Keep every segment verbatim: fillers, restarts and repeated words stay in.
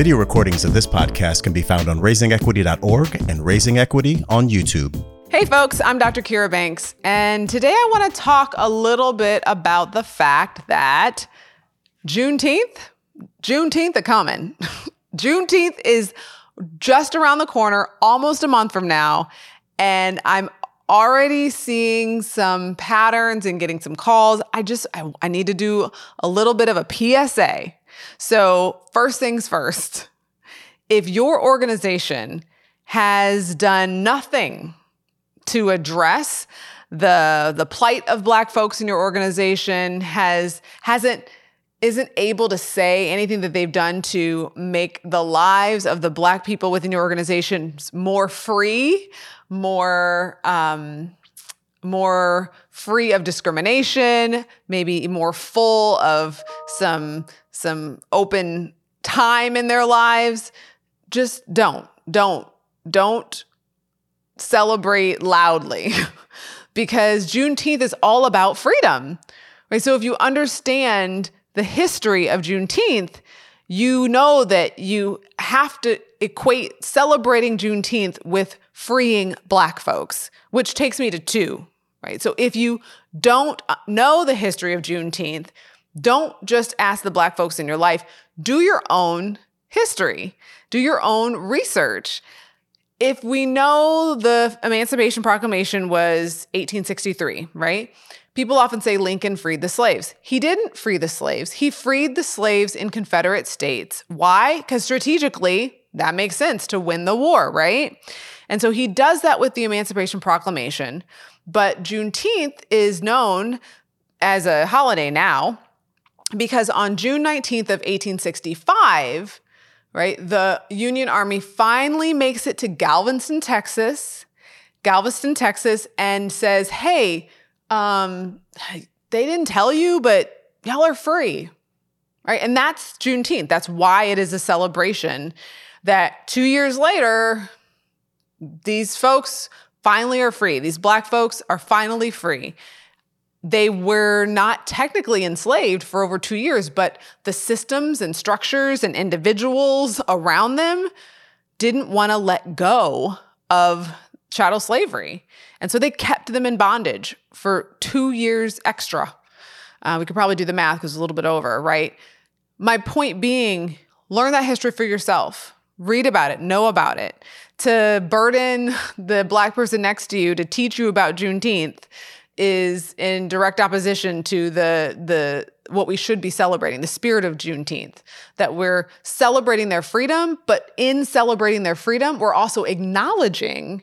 Video recordings of this podcast can be found on raising equity dot org and Raising Equity on YouTube. Hey folks, I'm Doctor Kira Banks, and today I want to talk a little bit about the fact that Juneteenth, Juneteenth a coming. Juneteenth is just around the corner, almost a month from now, and I'm already seeing some patterns and getting some calls. I just, I, I need to do a little bit of a P S A. So first things first, if your organization has done nothing to address the, the plight of Black folks in your organization, has, hasn't, isn't able to say anything that they've done to make the lives of the Black people within your organization more free, more, um, more free of discrimination, maybe more full of some, some open time in their lives. Just don't, don't, don't celebrate loudly because Juneteenth is all about freedom, right? So if you understand the history of Juneteenth, you know that you have to equate celebrating Juneteenth with freeing Black folks, which takes me to two, right? So if you don't know the history of Juneteenth, don't just ask the Black folks in your life, do your own history, do your own research. If we know the Emancipation Proclamation was eighteen sixty-three, right? People often say Lincoln freed the slaves. He didn't free the slaves. He freed the slaves in Confederate states. Why? Because strategically, that makes sense to win the war, right? And so he does that with the Emancipation Proclamation. But Juneteenth is known as a holiday now because on June nineteenth of eighteen sixty-five, right, the Union Army finally makes it to Galveston, Texas, Galveston, Texas, and says, hey, Um, they didn't tell you, but y'all are free, right? And that's Juneteenth. That's why it is a celebration that two years later, these folks finally are free. These Black folks are finally free. They were not technically enslaved for over two years, but the systems and structures and individuals around them didn't want to let go of chattel slavery. And so they kept them in bondage for two years extra. Uh, we could probably do the math because it's a little bit over, right? My point being, learn that history for yourself. Read about it. Know about it. To burden the Black person next to you to teach you about Juneteenth is in direct opposition to the the what we should be celebrating, the spirit of Juneteenth, that we're celebrating their freedom, but in celebrating their freedom, we're also acknowledging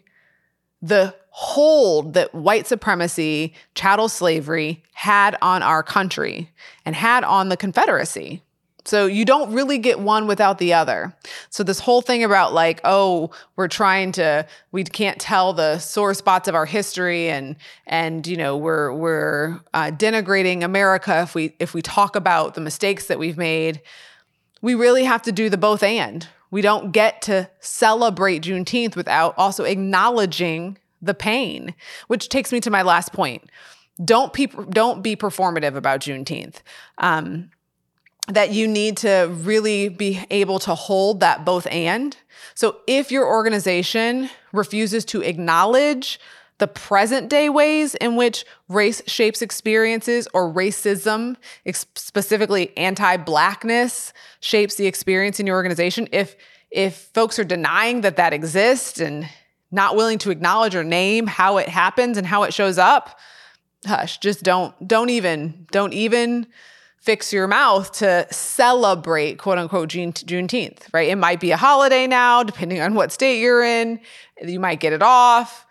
the hold that white supremacy, chattel slavery had on our country and had on the Confederacy. So you don't really get one without the other. So this whole thing about like, oh, we're trying to, we can't tell the sore spots of our history, and and you know we're we're uh, denigrating America if we if we talk about the mistakes that we've made. We really have to do the both and. We don't get to celebrate Juneteenth without also acknowledging the pain, which takes me to my last point. Don't pe- don't be performative about Juneteenth. Um, that you need to really be able to hold that both and. So if your organization refuses to acknowledge the present day ways in which race shapes experiences, or racism, ex- specifically anti-Blackness, shapes the experience in your organization. If if folks are denying that that exists and not willing to acknowledge or name how it happens and how it shows up, hush, just don't don't even don't even fix your mouth to celebrate, quote unquote, June, Juneteenth. Right? It might be a holiday now, depending on what state you're in. You might get it off.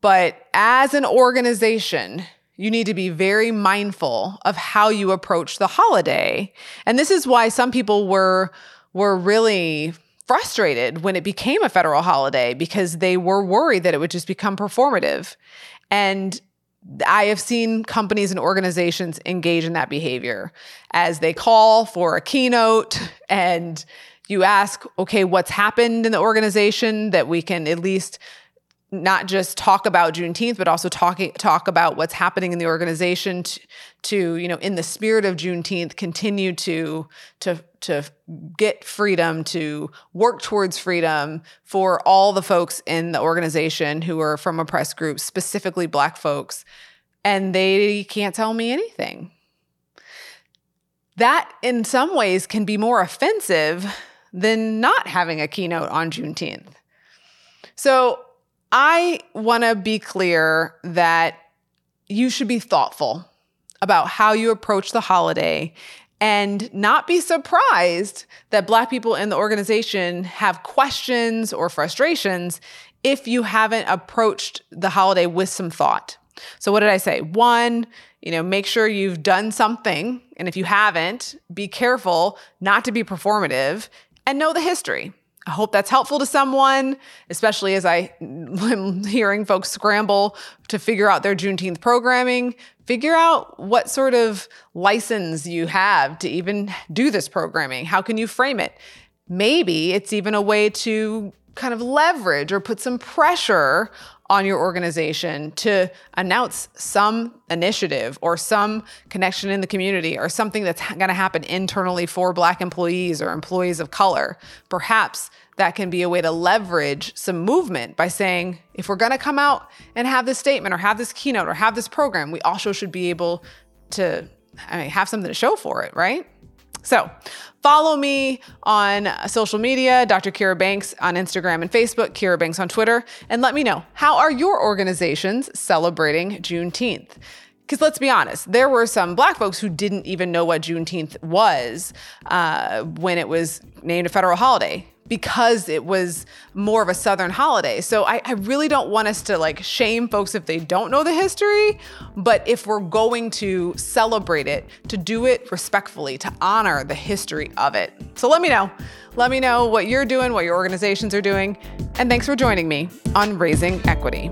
But as an organization, you need to be very mindful of how you approach the holiday. And this is why some people were, were really frustrated when it became a federal holiday, because they were worried that it would just become performative. And I have seen companies and organizations engage in that behavior as they call for a keynote, and you ask, okay, what's happened in the organization that we can at least not just talk about Juneteenth, but also talk, talk about what's happening in the organization to, to, you know, in the spirit of Juneteenth, continue to to to get freedom, to work towards freedom for all the folks in the organization who are from oppressed groups, specifically Black folks. And they can't tell me anything. That, in some ways, can be more offensive than not having a keynote on Juneteenth. So I want to be clear that you should be thoughtful about how you approach the holiday and not be surprised that Black people in the organization have questions or frustrations if you haven't approached the holiday with some thought. So what did I say? One, you know, make sure you've done something. And if you haven't, be careful not to be performative and know the history. I hope that's helpful to someone, especially as I am hearing folks scramble to figure out their Juneteenth programming. Figure out what sort of license you have to even do this programming. How can you frame it? Maybe it's even a way to kind of leverage or put some pressure on your organization to announce some initiative or some connection in the community or something that's going to happen internally for Black employees or employees of color. Perhaps that can be a way to leverage some movement by saying, if we're going to come out and have this statement or have this keynote or have this program, we also should be able to, I mean, have something to show for it, right? So follow me on social media, Doctor Kira Banks on Instagram and Facebook, Kira Banks on Twitter, and let me know, how are your organizations celebrating Juneteenth? Because let's be honest, there were some Black folks who didn't even know what Juneteenth was uh, when it was named a federal holiday, because it was more of a Southern holiday. So I, I really don't want us to like shame folks if they don't know the history, but if we're going to celebrate it, to do it respectfully, to honor the history of it. So let me know. Let me know what you're doing, what your organizations are doing. And thanks for joining me on Raising Equity.